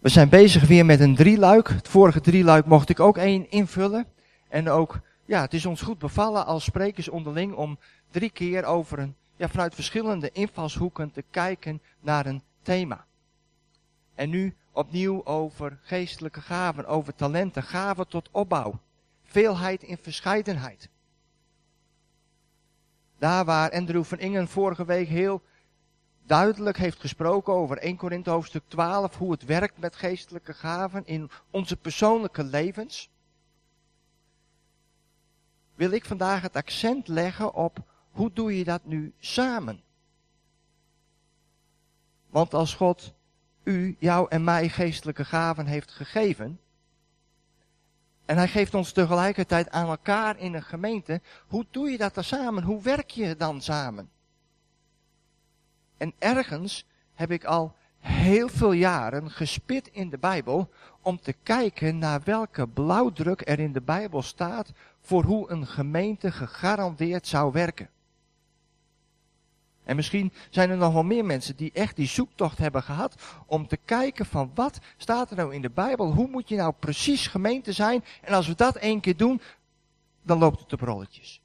We zijn bezig weer met een drieluik. Het vorige drieluik mocht ik ook één invullen. En ook, ja, het is ons goed bevallen als sprekers onderling om 3 keer over een, ja, vanuit verschillende invalshoeken te kijken naar een thema. En nu opnieuw over geestelijke gaven, over talenten, gaven tot opbouw. Veelheid in verscheidenheid. Daar waar Andrew van Ingen vorige week heel duidelijk heeft gesproken over 1 Korinthe hoofdstuk 12, hoe het werkt met geestelijke gaven in onze persoonlijke levens, wil ik vandaag het accent leggen op hoe doe je dat nu samen? Want als God u, jou en mij geestelijke gaven heeft gegeven, en hij geeft ons tegelijkertijd aan elkaar in een gemeente, hoe doe je dat dan samen? Hoe werk je dan samen? En ergens heb ik al heel veel jaren gespit in de Bijbel om te kijken naar welke blauwdruk er in de Bijbel staat voor hoe een gemeente gegarandeerd zou werken. En misschien zijn er nog wel meer mensen die echt die zoektocht hebben gehad om te kijken van wat staat er nou in de Bijbel, hoe moet je nou precies gemeente zijn, en als we dat 1 keer doen, dan loopt het op rolletjes.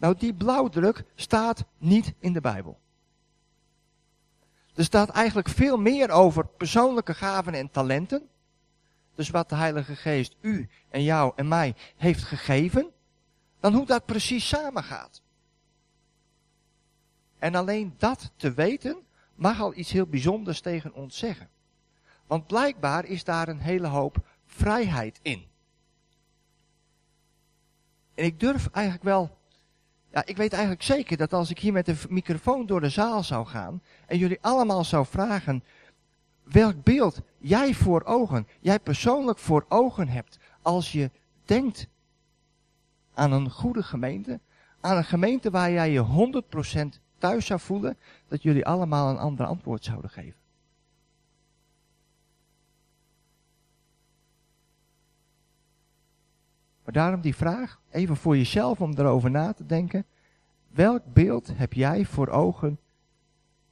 Nou, die blauwdruk staat niet in de Bijbel. Er staat eigenlijk veel meer over persoonlijke gaven en talenten. Dus wat de Heilige Geest u en jou en mij heeft gegeven, dan hoe dat precies samengaat. En alleen dat te weten mag al iets heel bijzonders tegen ons zeggen. Want blijkbaar is daar een hele hoop vrijheid in. En ik durf eigenlijk wel... Ja, ik weet eigenlijk zeker dat als ik hier met de microfoon door de zaal zou gaan en jullie allemaal zou vragen welk beeld jij voor ogen, jij persoonlijk voor ogen hebt als je denkt aan een goede gemeente, aan een gemeente waar jij je 100% thuis zou voelen, dat jullie allemaal een ander antwoord zouden geven. Maar daarom die vraag, even voor jezelf om erover na te denken. Welk beeld heb jij voor ogen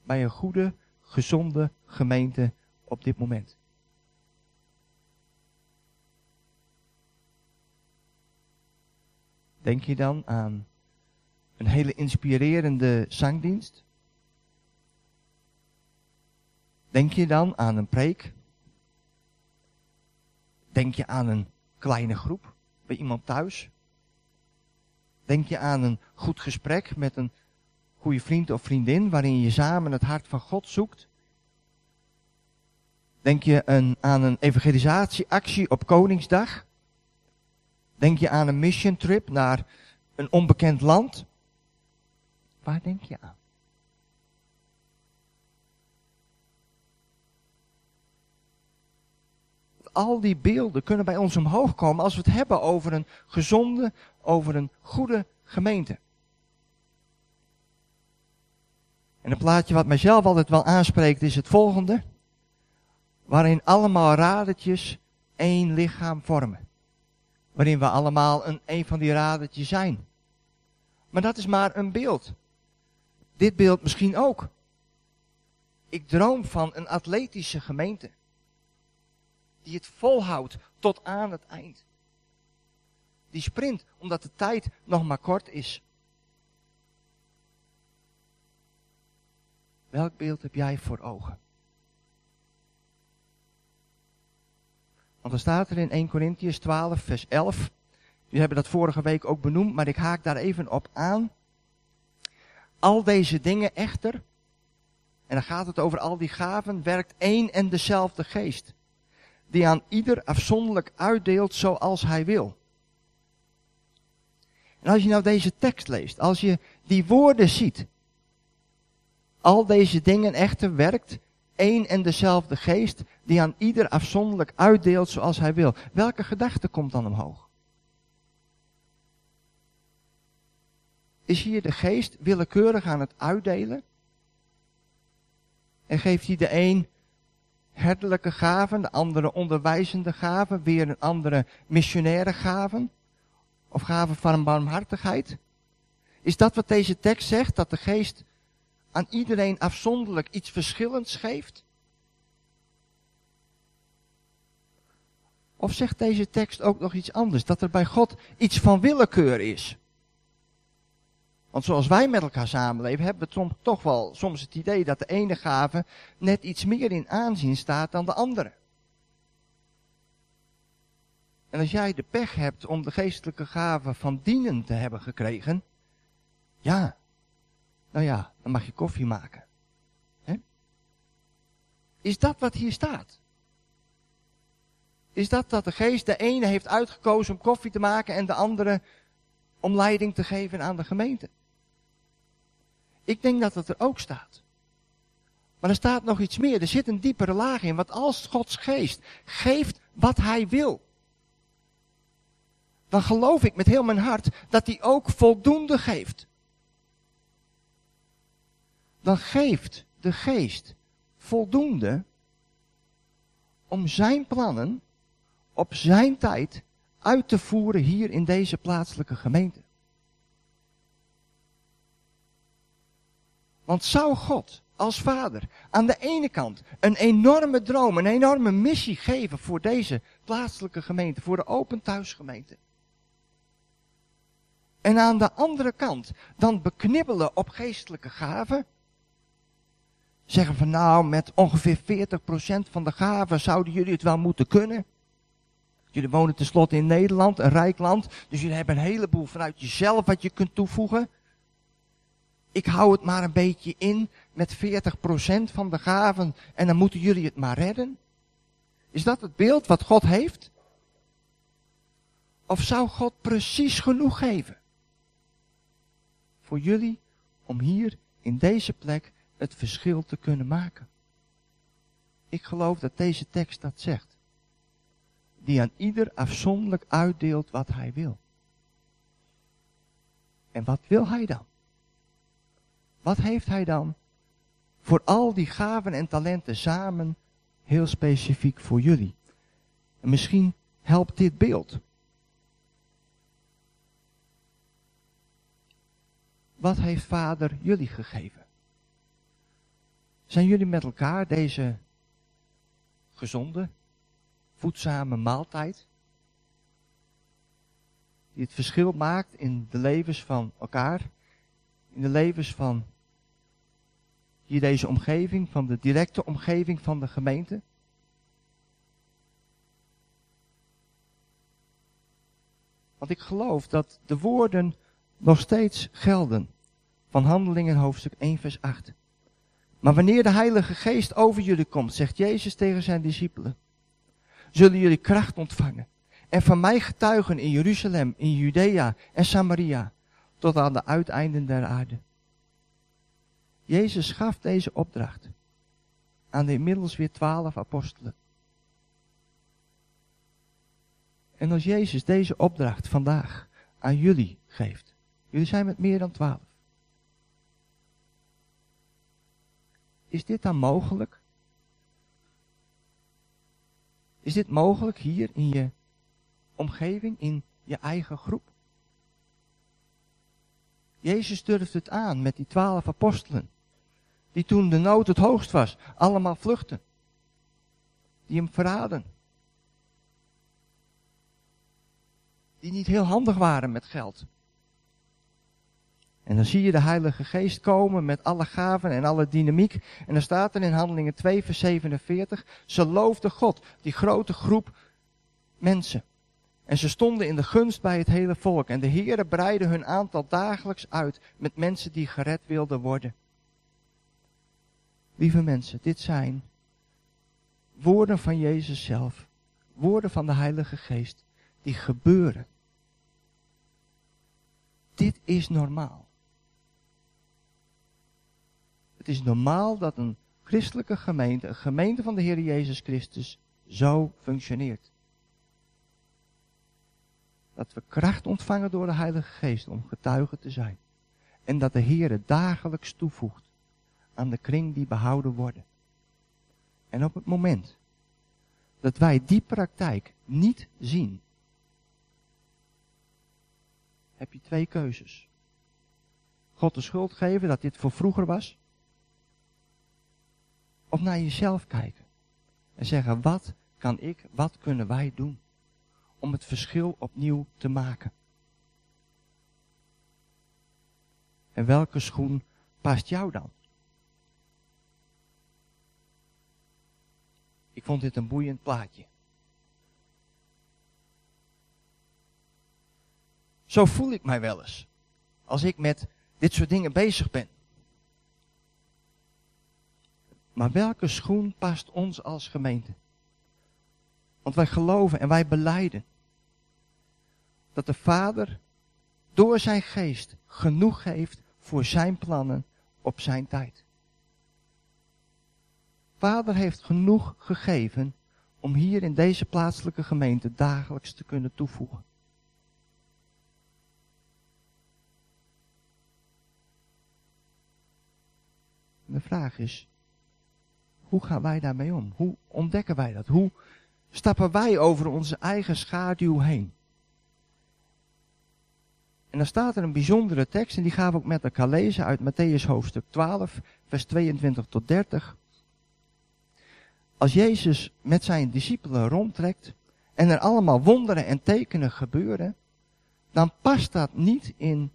bij een goede, gezonde gemeente op dit moment? Denk je dan aan een hele inspirerende zangdienst? Denk je dan aan een preek? Denk je aan een kleine groep? Bij iemand thuis? Denk je aan een goed gesprek met een goede vriend of vriendin waarin je samen het hart van God zoekt? Denk je aan een evangelisatieactie op Koningsdag? Denk je aan een mission trip naar een onbekend land? Waar denk je aan? Al die beelden kunnen bij ons omhoog komen als we het hebben over een gezonde, over een goede gemeente. En een plaatje wat mijzelf altijd wel aanspreekt is het volgende. Waarin allemaal radertjes 1 lichaam vormen. Waarin we allemaal een van die radertjes zijn. Maar dat is maar een beeld. Dit beeld misschien ook. Ik droom van een atletische gemeente. Die het volhoudt tot aan het eind. Die sprint, omdat de tijd nog maar kort is. Welk beeld heb jij voor ogen? Want er staat er in 1 Korintiërs 12 vers 11. We hebben dat vorige week ook benoemd, maar ik haak daar even op aan. Al deze dingen echter, en dan gaat het over al die gaven, werkt één en dezelfde Geest. Die aan ieder afzonderlijk uitdeelt zoals hij wil. En als je nou deze tekst leest, als je die woorden ziet. Al deze dingen echter werkt één en dezelfde Geest die aan ieder afzonderlijk uitdeelt zoals hij wil. Welke gedachte komt dan omhoog? Is hier de Geest willekeurig aan het uitdelen? En geeft hij de een herderlijke gaven, de andere onderwijzende gaven, weer een andere missionaire gaven, of gaven van barmhartigheid? Is dat wat deze tekst zegt, dat de Geest aan iedereen afzonderlijk iets verschillends geeft? Of zegt deze tekst ook nog iets anders? Dat er bij God iets van willekeur is. Want zoals wij met elkaar samenleven, hebben we toch wel soms het idee dat de ene gave net iets meer in aanzien staat dan de andere. En als jij de pech hebt om de geestelijke gave van dienen te hebben gekregen, ja, nou ja, dan mag je koffie maken. Hè? Is dat wat hier staat? Is dat de geest de ene heeft uitgekozen om koffie te maken en de andere om leiding te geven aan de gemeente? Ik denk dat het er ook staat. Maar er staat nog iets meer. Er zit een diepere laag in. Want als Gods geest geeft wat hij wil, dan geloof ik met heel mijn hart dat hij ook voldoende geeft. Dan geeft de geest voldoende om zijn plannen op zijn tijd uit te voeren hier in deze plaatselijke gemeente. Want zou God als vader aan de ene kant een enorme droom, een enorme missie geven voor deze plaatselijke gemeente, voor de Open Thuisgemeente, en aan de andere kant dan beknibbelen op geestelijke gaven, zeggen van nou, met ongeveer 40% van de gaven zouden jullie het wel moeten kunnen. Jullie wonen tenslotte in Nederland, een rijk land. Dus jullie hebben een heleboel vanuit jezelf wat je kunt toevoegen. Ik hou het maar een beetje in met 40% van de gaven en dan moeten jullie het maar redden. Is dat het beeld wat God heeft? Of zou God precies genoeg geven voor jullie om hier in deze plek het verschil te kunnen maken? Ik geloof dat deze tekst dat zegt. Die aan ieder afzonderlijk uitdeelt wat hij wil. En wat wil hij dan? Wat heeft hij dan voor al die gaven en talenten samen, heel specifiek voor jullie? En misschien helpt dit beeld. Wat heeft Vader jullie gegeven? Zijn jullie met elkaar deze gezonde, voedzame maaltijd, die het verschil maakt in de levens van elkaar, in de levens van hier deze omgeving, van de directe omgeving van de gemeente? Want ik geloof dat de woorden nog steeds gelden van Handelingen hoofdstuk 1 vers 8. Maar wanneer de Heilige Geest over jullie komt, zegt Jezus tegen zijn discipelen, zullen jullie kracht ontvangen en van mij getuigen in Jeruzalem, in Judea en Samaria, tot aan de uiteinden der aarde. Jezus gaf deze opdracht aan de inmiddels weer 12 apostelen. En als Jezus deze opdracht vandaag aan jullie geeft, jullie zijn met meer dan 12. Is dit dan mogelijk? Is dit mogelijk hier in je omgeving, in je eigen groep? Jezus durft het aan met die 12 apostelen, die toen de nood het hoogst was, allemaal vluchten, die hem verraden, die niet heel handig waren met geld. En dan zie je de Heilige Geest komen met alle gaven en alle dynamiek. En dan staat er in Handelingen 2 vers 47, ze loofden God, die grote groep mensen. En ze stonden in de gunst bij het hele volk. En de Heere breidde hun aantal dagelijks uit met mensen die gered wilden worden. Lieve mensen, dit zijn woorden van Jezus zelf, woorden van de Heilige Geest, die gebeuren. Dit is normaal. Het is normaal dat een christelijke gemeente, een gemeente van de Heer Jezus Christus, zo functioneert. Dat we kracht ontvangen door de Heilige Geest om getuige te zijn. En dat de Heer dagelijks toevoegt aan de kring die behouden worden. En op het moment dat wij die praktijk niet zien, heb je twee keuzes. God de schuld geven dat dit voor vroeger was. Of naar jezelf kijken en zeggen, wat kan ik, wat kunnen wij doen? om het verschil opnieuw te maken. En welke schoen past jou dan? Ik vond dit een boeiend plaatje. Zo voel ik mij wel eens, als ik met dit soort dingen bezig ben. Maar welke schoen past ons als gemeente? Want wij geloven en wij belijden dat de Vader door zijn geest genoeg heeft voor zijn plannen op zijn tijd. Vader heeft genoeg gegeven om hier in deze plaatselijke gemeente dagelijks te kunnen toevoegen. De vraag is, hoe gaan wij daarmee om? Hoe ontdekken wij dat? Hoe stappen wij over onze eigen schaduw heen? En dan staat er een bijzondere tekst en die gaan we ook met elkaar lezen uit Mattheüs hoofdstuk 12, vers 22 tot 30. Als Jezus met zijn discipelen rondtrekt en er allemaal wonderen en tekenen gebeuren, dan past dat niet in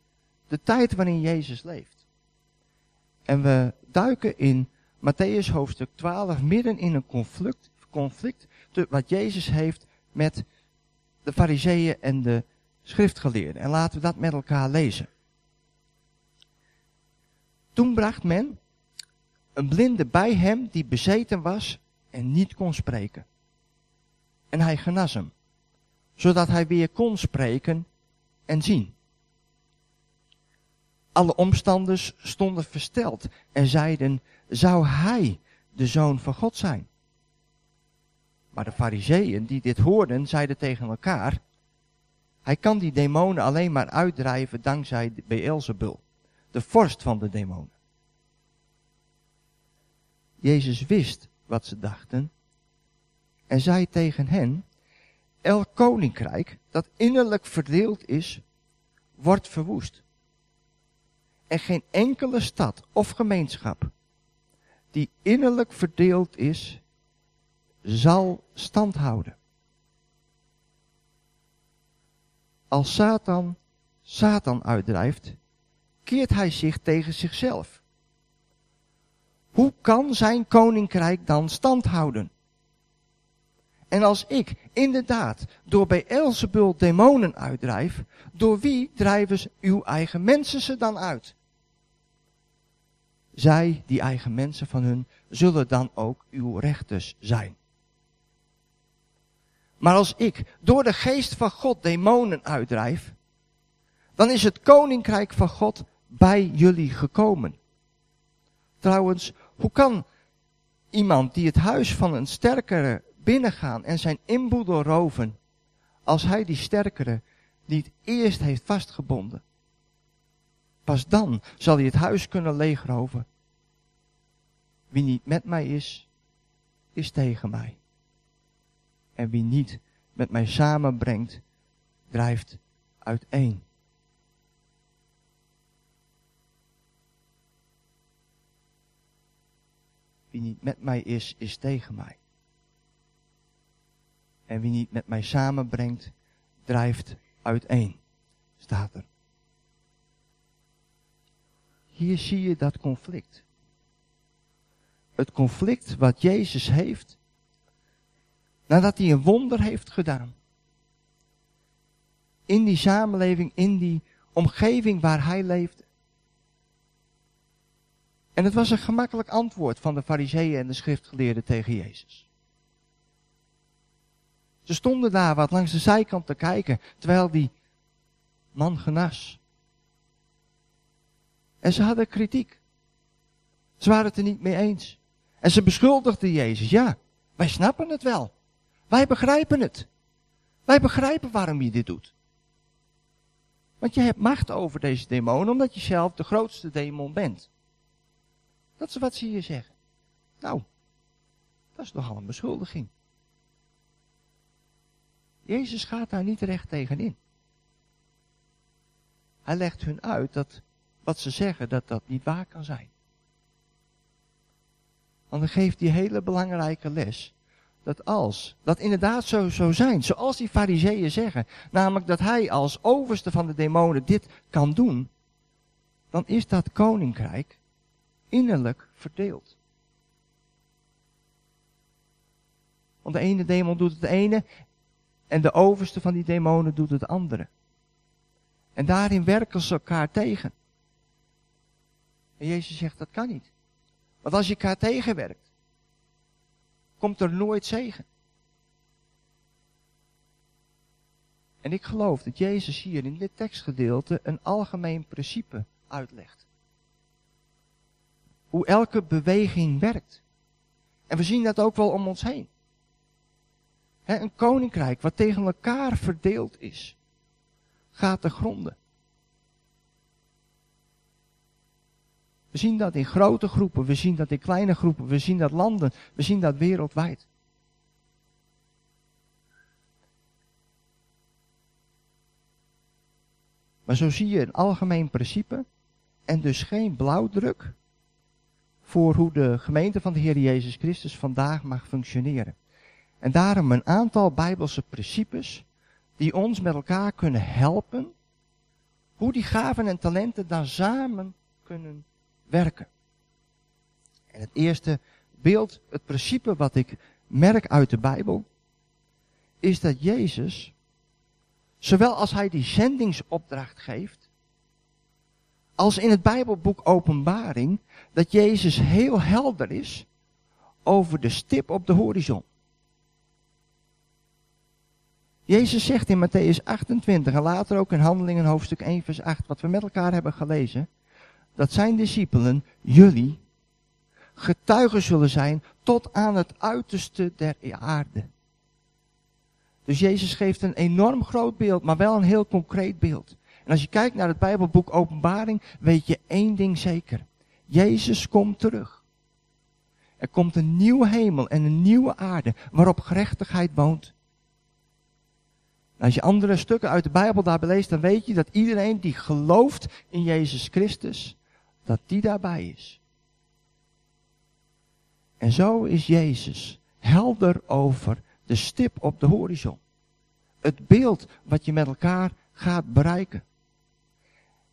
de tijd waarin Jezus leeft. En we duiken in Mattheüs hoofdstuk 12 midden in een conflict wat Jezus heeft met de fariseeën en de schriftgeleerden. En laten we dat met elkaar lezen. Toen bracht men een blinde bij hem die bezeten was en niet kon spreken. En hij genas hem, zodat hij weer kon spreken en zien. Alle omstanders stonden versteld en zeiden, zou hij de Zoon van God zijn? Maar de fariseeën die dit hoorden, zeiden tegen elkaar, hij kan die demonen alleen maar uitdrijven dankzij Beelzebul, de vorst van de demonen. Jezus wist wat ze dachten en zei tegen hen, elk koninkrijk dat innerlijk verdeeld is, wordt verwoest. En geen enkele stad of gemeenschap die innerlijk verdeeld is, zal stand houden. Als Satan uitdrijft, keert hij zich tegen zichzelf. Hoe kan zijn koninkrijk dan stand houden? En als ik inderdaad door Beelzebul demonen uitdrijf, door wie drijven ze uw eigen mensen ze dan uit? Zij, die eigen mensen van hun, zullen dan ook uw rechters zijn. Maar als ik door de geest van God demonen uitdrijf, dan is het koninkrijk van God bij jullie gekomen. Trouwens, hoe kan iemand die het huis van een sterkere binnengaan en zijn inboedel roven, als hij die sterkere niet eerst heeft vastgebonden? Pas dan zal hij het huis kunnen leegroven. Wie niet met mij is, is tegen mij. En wie niet met mij samenbrengt, drijft uiteen. Wie niet met mij is, is tegen mij. En wie niet met mij samenbrengt, drijft uiteen, staat er. Hier zie je dat conflict. Het conflict wat Jezus heeft, nadat hij een wonder heeft gedaan. In die samenleving, in die omgeving waar hij leefde. En het was een gemakkelijk antwoord van de fariseeën en de schriftgeleerden tegen Jezus. Ze stonden daar wat langs de zijkant te kijken, terwijl die man genas. En ze hadden kritiek. Ze waren het er niet mee eens. En ze beschuldigden Jezus. Ja, wij snappen het wel. Wij begrijpen het. Wij begrijpen waarom je dit doet. Want je hebt macht over deze demonen, omdat je zelf de grootste demon bent. Dat is wat ze hier zeggen. Nou, dat is nogal een beschuldiging. Jezus gaat daar niet recht tegenin. Hij legt hun uit dat wat ze zeggen, dat dat niet waar kan zijn. Want dan geeft die hele belangrijke les dat als, dat inderdaad zo zou zijn, zoals die fariseeën zeggen, namelijk dat hij als overste van de demonen dit kan doen, dan is dat koninkrijk innerlijk verdeeld. Want de ene demon doet het ene en de overste van die demonen doet het andere. En daarin werken ze elkaar tegen. En Jezus zegt, dat kan niet. Want als je elkaar tegenwerkt, komt er nooit zegen. En ik geloof dat Jezus hier in dit tekstgedeelte een algemeen principe uitlegt. Hoe elke beweging werkt. En we zien dat ook wel om ons heen. Een koninkrijk wat tegen elkaar verdeeld is, gaat te gronden. We zien dat in grote groepen, we zien dat in kleine groepen, we zien dat landen, we zien dat wereldwijd. Maar zo zie je een algemeen principe en dus geen blauwdruk voor hoe de gemeente van de Heer Jezus Christus vandaag mag functioneren. En daarom een aantal Bijbelse principes die ons met elkaar kunnen helpen hoe die gaven en talenten dan samen kunnen werken. En het eerste beeld, het principe wat ik merk uit de Bijbel, is dat Jezus, zowel als hij die zendingsopdracht geeft, als in het Bijbelboek Openbaring, dat Jezus heel helder is over de stip op de horizon. Jezus zegt in Mattheüs 28 en later ook in Handelingen hoofdstuk 1 vers 8, wat we met elkaar hebben gelezen, dat zijn discipelen, jullie, getuigen zullen zijn tot aan het uiterste der aarde. Dus Jezus geeft een enorm groot beeld, maar wel een heel concreet beeld. En als je kijkt naar het Bijbelboek Openbaring, weet je één ding zeker. Jezus komt terug. Er komt een nieuwe hemel en een nieuwe aarde waarop gerechtigheid woont. Als je andere stukken uit de Bijbel daarbij leest, dan weet je dat iedereen die gelooft in Jezus Christus, dat die daarbij is. En zo is Jezus helder over de stip op de horizon. Het beeld wat je met elkaar gaat bereiken.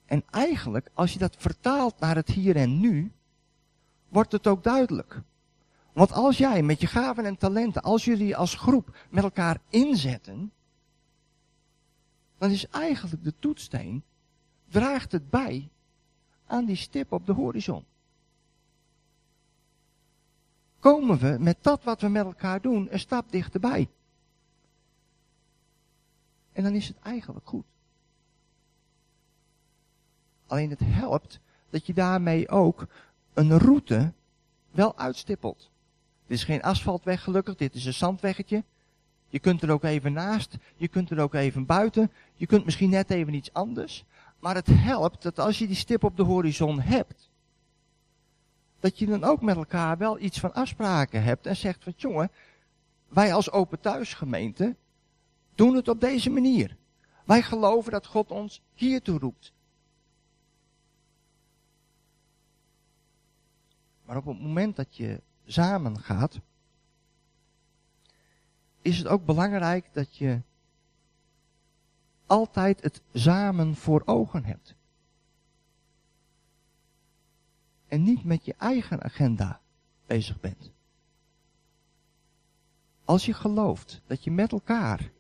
En eigenlijk, als je dat vertaalt naar het hier en nu, wordt het ook duidelijk. Want als jij met je gaven en talenten, als jullie als groep met elkaar inzetten, dan is eigenlijk de toetssteen, draagt het bij aan die stip op de horizon. Komen we met dat wat we met elkaar doen een stap dichterbij. En dan is het eigenlijk goed. Alleen het helpt dat je daarmee ook een route wel uitstippelt. Dit is geen asfaltweg gelukkig, dit is een zandweggetje. Je kunt er ook even naast, je kunt er ook even buiten, je kunt misschien net even iets anders. Maar het helpt dat als je die stip op de horizon hebt, dat je dan ook met elkaar wel iets van afspraken hebt en zegt van jongen, wij als Open Thuisgemeente doen het op deze manier. Wij geloven dat God ons hiertoe roept. Maar op het moment dat je samen gaat, is het ook belangrijk dat je altijd het samen voor ogen hebt. En niet met je eigen agenda bezig bent. Als je gelooft dat je met elkaar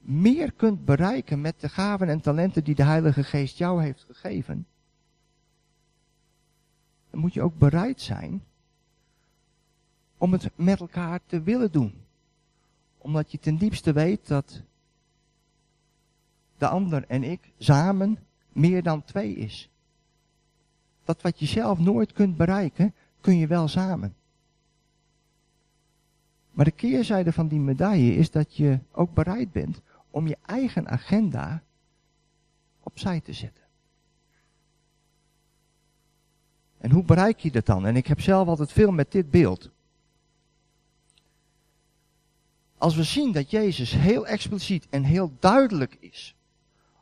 meer kunt bereiken met de gaven en talenten die de Heilige Geest jou heeft gegeven, dan moet je ook bereid zijn om het met elkaar te willen doen. Omdat je ten diepste weet dat de ander en ik samen meer dan twee is. Dat wat je zelf nooit kunt bereiken, kun je wel samen. Maar de keerzijde van die medaille is dat je ook bereid bent om je eigen agenda opzij te zetten. En hoe bereik je dat dan? En ik heb zelf altijd veel met dit beeld. Als we zien dat Jezus heel expliciet en heel duidelijk is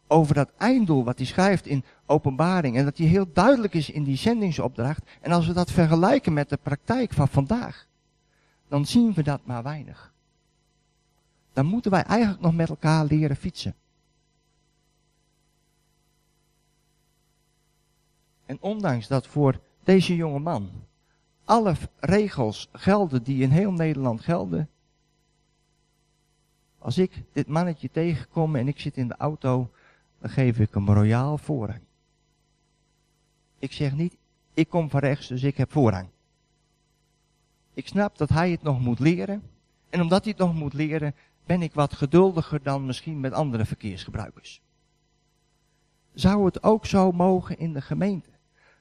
over dat einddoel wat hij schrijft in Openbaring en dat hij heel duidelijk is in die zendingsopdracht en als we dat vergelijken met de praktijk van vandaag, dan zien we dat maar weinig. dan moeten wij eigenlijk nog met elkaar leren fietsen. En ondanks dat voor deze jonge man alle regels gelden die in heel Nederland gelden. Als ik dit mannetje tegenkom en ik zit in de auto, dan geef ik hem royaal voorrang. Ik zeg niet, ik kom van rechts, dus ik heb voorrang. Ik snap dat hij het nog moet leren. En omdat hij het nog moet leren, ben ik wat geduldiger dan misschien met andere verkeersgebruikers. Zou het ook zo mogen in de gemeente?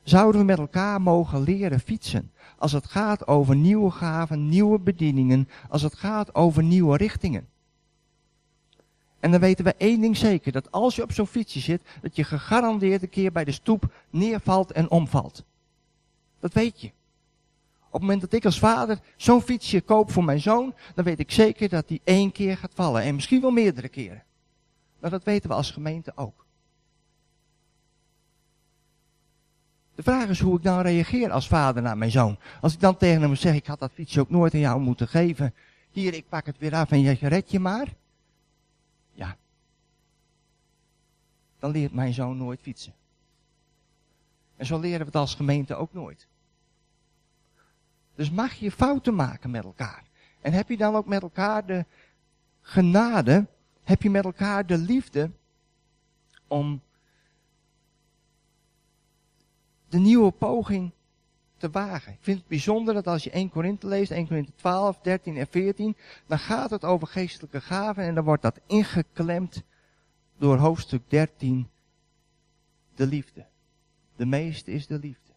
Zouden we met elkaar mogen leren fietsen? Als het gaat over nieuwe gaven, nieuwe bedieningen. Als het gaat over nieuwe richtingen. En dan weten we één ding zeker. Dat als je op zo'n fietsje zit, dat je gegarandeerd een keer bij de stoep neervalt en omvalt. Dat weet je. Op het moment dat ik als vader zo'n fietsje koop voor mijn zoon, dan weet ik zeker dat hij één keer gaat vallen. En misschien wel meerdere keren. Maar dat weten we als gemeente ook. De vraag is hoe ik dan reageer als vader naar mijn zoon. Als ik dan tegen hem zeg, ik had dat fietsje ook nooit aan jou moeten geven. Hier, ik pak het weer af en jij red je maar. Ja. Dan leert mijn zoon nooit fietsen. En zo leren we het als gemeente ook nooit. Dus mag je fouten maken met elkaar. En heb je dan ook met elkaar de genade, heb je met elkaar de liefde om de nieuwe poging te wagen. Ik vind het bijzonder dat als je 1 Korinthe leest, 1 Korinthe 12, 13 en 14, dan gaat het over geestelijke gaven en dan wordt dat ingeklemd door hoofdstuk 13, de liefde. De meeste is de liefde.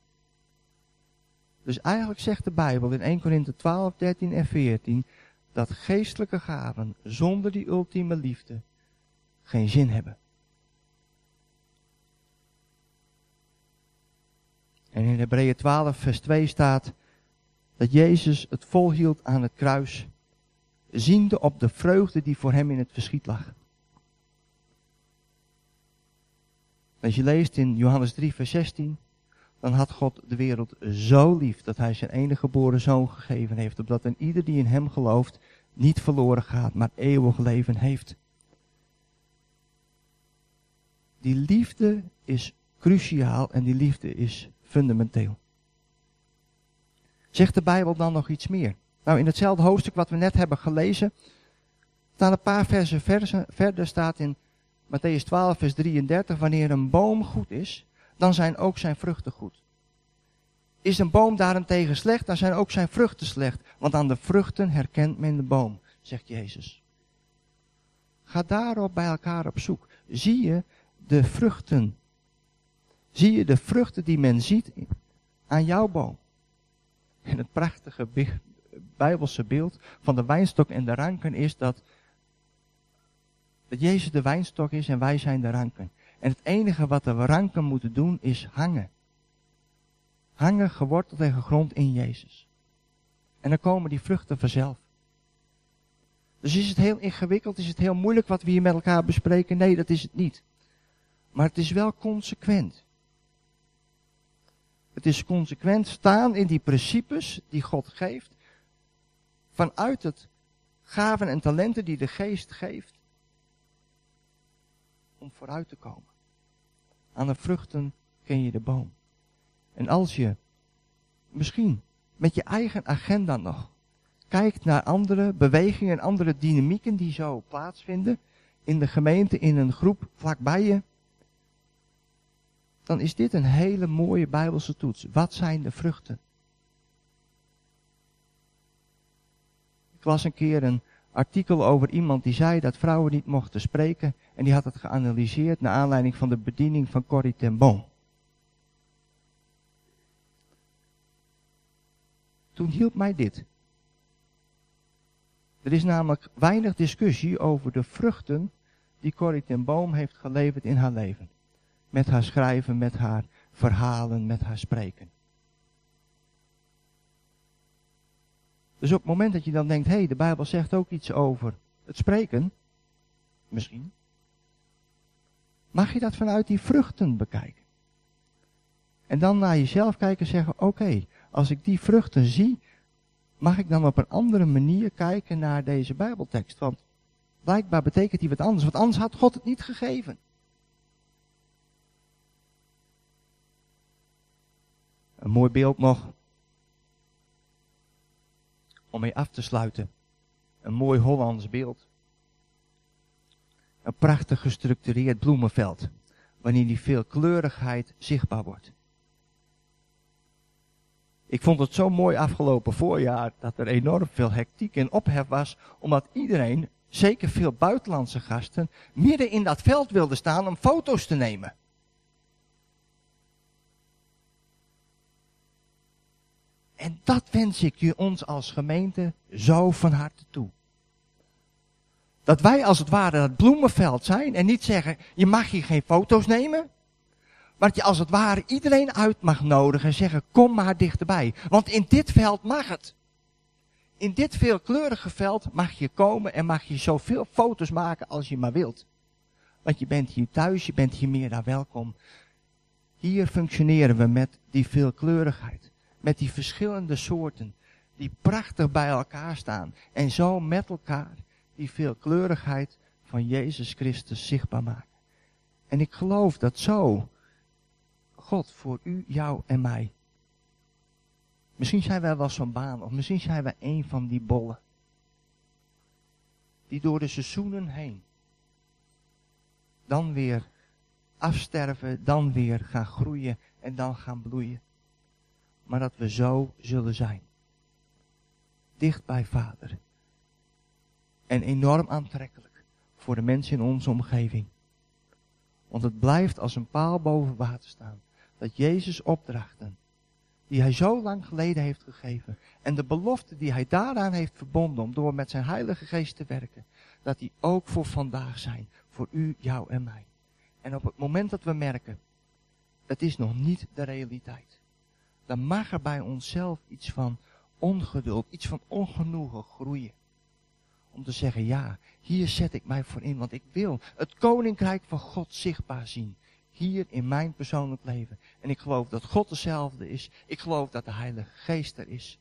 Dus eigenlijk zegt de Bijbel in 1 Korinthe 12, 13 en 14, dat geestelijke gaven zonder die ultieme liefde geen zin hebben. En in Hebreeën 12 vers 2 staat dat Jezus het volhield aan het kruis, ziende op de vreugde die voor hem in het verschiet lag. Als je leest in Johannes 3 vers 16, dan had God de wereld zo lief dat hij zijn enige geboren zoon gegeven heeft, opdat een ieder die in hem gelooft niet verloren gaat, maar eeuwig leven heeft. Die liefde is cruciaal en die liefde is fundamenteel. Zegt de Bijbel dan nog iets meer? Nou, in hetzelfde hoofdstuk wat we net hebben gelezen, staan een paar versen verder, staat in Mattheüs 12 vers 33, wanneer een boom goed is, dan zijn ook zijn vruchten goed. Is een boom daarentegen slecht, dan zijn ook zijn vruchten slecht, want aan de vruchten herkent men de boom, zegt Jezus. Ga daarop bij elkaar op zoek. Zie je de vruchten? Zie je de vruchten die men ziet aan jouw boom? En het prachtige Bijbelse beeld van de wijnstok en de ranken is dat Jezus de wijnstok is en wij zijn de ranken. En het enige wat de ranken moeten doen is hangen. Hangen geworteld en gegrond in Jezus. En dan komen die vruchten vanzelf. Dus is het heel ingewikkeld, is het heel moeilijk wat we hier met elkaar bespreken? Nee, dat is het niet. Maar het is wel consequent. Het is consequent staan in die principes die God geeft. Vanuit het gaven en talenten die de geest geeft. Om vooruit te komen. Aan de vruchten ken je de boom. En als je misschien met je eigen agenda nog kijkt naar andere bewegingen en andere dynamieken die zo plaatsvinden. In de gemeente, in een groep vlakbij je. Dan is dit een hele mooie Bijbelse toets. Wat zijn de vruchten? Ik las een keer een artikel over iemand die zei dat vrouwen niet mochten spreken. En die had het geanalyseerd naar aanleiding van de bediening van Corrie ten Boom. Toen hielp mij dit. Er is namelijk weinig discussie over de vruchten die Corrie ten Boom heeft geleverd in haar leven. Met haar schrijven, met haar verhalen, met haar spreken. Dus op het moment dat je dan denkt, hé, de Bijbel zegt ook iets over het spreken, misschien, mag je dat vanuit die vruchten bekijken. En dan naar jezelf kijken en zeggen, oké, als ik die vruchten zie, mag ik dan op een andere manier kijken naar deze Bijbeltekst. Want Blijkbaar betekent die wat anders had God het niet gegeven. Een mooi beeld nog, om mee af te sluiten. Een mooi Hollands beeld. Een prachtig gestructureerd bloemenveld, wanneer die veelkleurigheid zichtbaar wordt. Ik vond het zo mooi afgelopen voorjaar dat er enorm veel hectiek en ophef was, omdat iedereen, zeker veel buitenlandse gasten, midden in dat veld wilde staan om foto's te nemen. En dat wens ik je ons als gemeente zo van harte toe. Dat wij als het ware dat bloemenveld zijn en niet zeggen, je mag hier geen foto's nemen. Maar dat je als het ware iedereen uit mag nodigen en zeggen, kom maar dichterbij. Want in dit veld mag het. In dit veelkleurige veld mag je komen en mag je zoveel foto's maken als je maar wilt. Want je bent hier thuis, je bent hier meer dan welkom. Hier functioneren we met die veelkleurigheid. Met die verschillende soorten die prachtig bij elkaar staan. En zo met elkaar die veelkleurigheid van Jezus Christus zichtbaar maken. En ik geloof dat zo God voor u, jou en mij. Misschien zijn wij wel zo'n baan, of misschien zijn wij een van die bollen. Die door de seizoenen heen dan weer afsterven, dan weer gaan groeien en dan gaan bloeien. Maar dat we zo zullen zijn. Dicht bij Vader. En enorm aantrekkelijk voor de mensen in onze omgeving. Want het blijft als een paal boven water staan. Dat Jezus opdrachten, die hij zo lang geleden heeft gegeven. En de belofte die hij daaraan heeft verbonden om door met zijn Heilige Geest te werken. Dat die ook voor vandaag zijn. Voor u, jou en mij. En op het moment dat we merken, het is nog niet de realiteit. Dan mag er bij onszelf iets van ongeduld, iets van ongenoegen groeien. Om te zeggen, ja, hier zet ik mij voor in, want ik wil het koninkrijk van God zichtbaar zien. Hier in mijn persoonlijk leven. En ik geloof dat God dezelfde is. Ik geloof dat de Heilige Geest er is.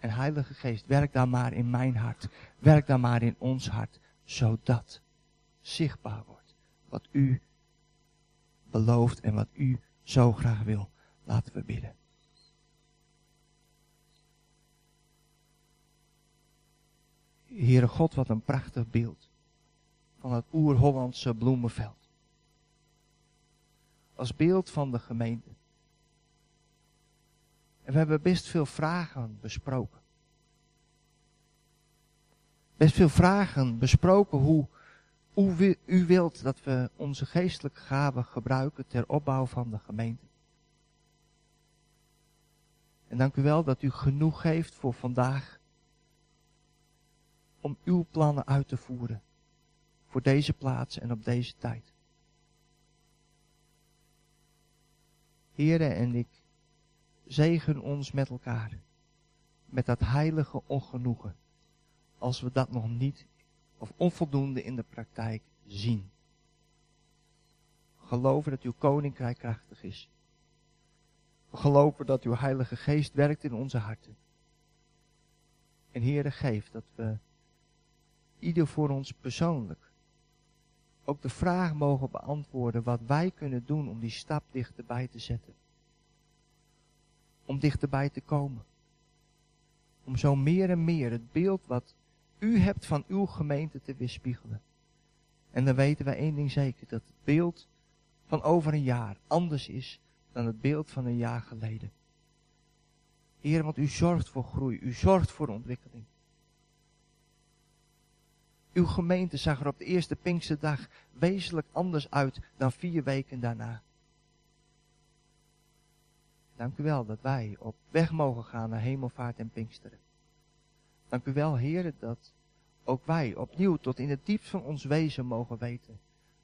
En Heilige Geest, werk dan maar in mijn hart. Werk dan maar in ons hart. Zodat zichtbaar wordt wat u belooft en wat u zo graag wil. Laten we bidden. Heere God, wat een prachtig beeld van het oer-Hollandse bloemenveld. Als beeld van de gemeente. En we hebben best veel vragen besproken. Best veel vragen besproken hoe u wilt dat we onze geestelijke gaven gebruiken ter opbouw van de gemeente. En dank u wel dat u genoeg geeft voor vandaag om uw plannen uit te voeren voor deze plaats en op deze tijd. Heere, en ik zegen ons met elkaar met dat heilige ongenoegen als we dat nog niet of onvoldoende in de praktijk zien. Geloven dat uw koninkrijk krachtig is. We geloven dat uw Heilige Geest werkt in onze harten. En Heere, geef dat we ieder voor ons persoonlijk ook de vraag mogen beantwoorden wat wij kunnen doen om die stap dichterbij te zetten. Om dichterbij te komen. Om zo meer en meer het beeld wat u hebt van uw gemeente te weerspiegelen. En dan weten wij één ding zeker, dat het beeld van over een jaar anders is dan het beeld van een jaar geleden. Heer, want u zorgt voor groei, u zorgt voor ontwikkeling. Uw gemeente zag er op de eerste Pinksterdag wezenlijk anders uit dan 4 weken daarna. Dank u wel dat wij op weg mogen gaan naar Hemelvaart en Pinksteren. Dank u wel, Heer, dat ook wij opnieuw tot in het diepst van ons wezen mogen weten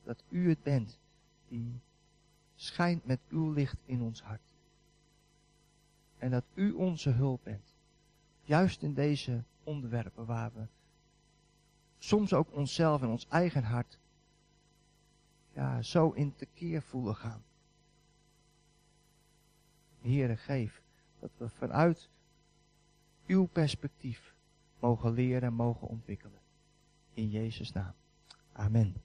dat u het bent die schijnt met uw licht in ons hart. En dat u onze hulp bent. Juist in deze onderwerpen waar we soms ook onszelf en ons eigen hart ja, zo in tekeer voelen gaan. Heere, geef dat we vanuit uw perspectief mogen leren en mogen ontwikkelen. In in Jezus' naam. Amen.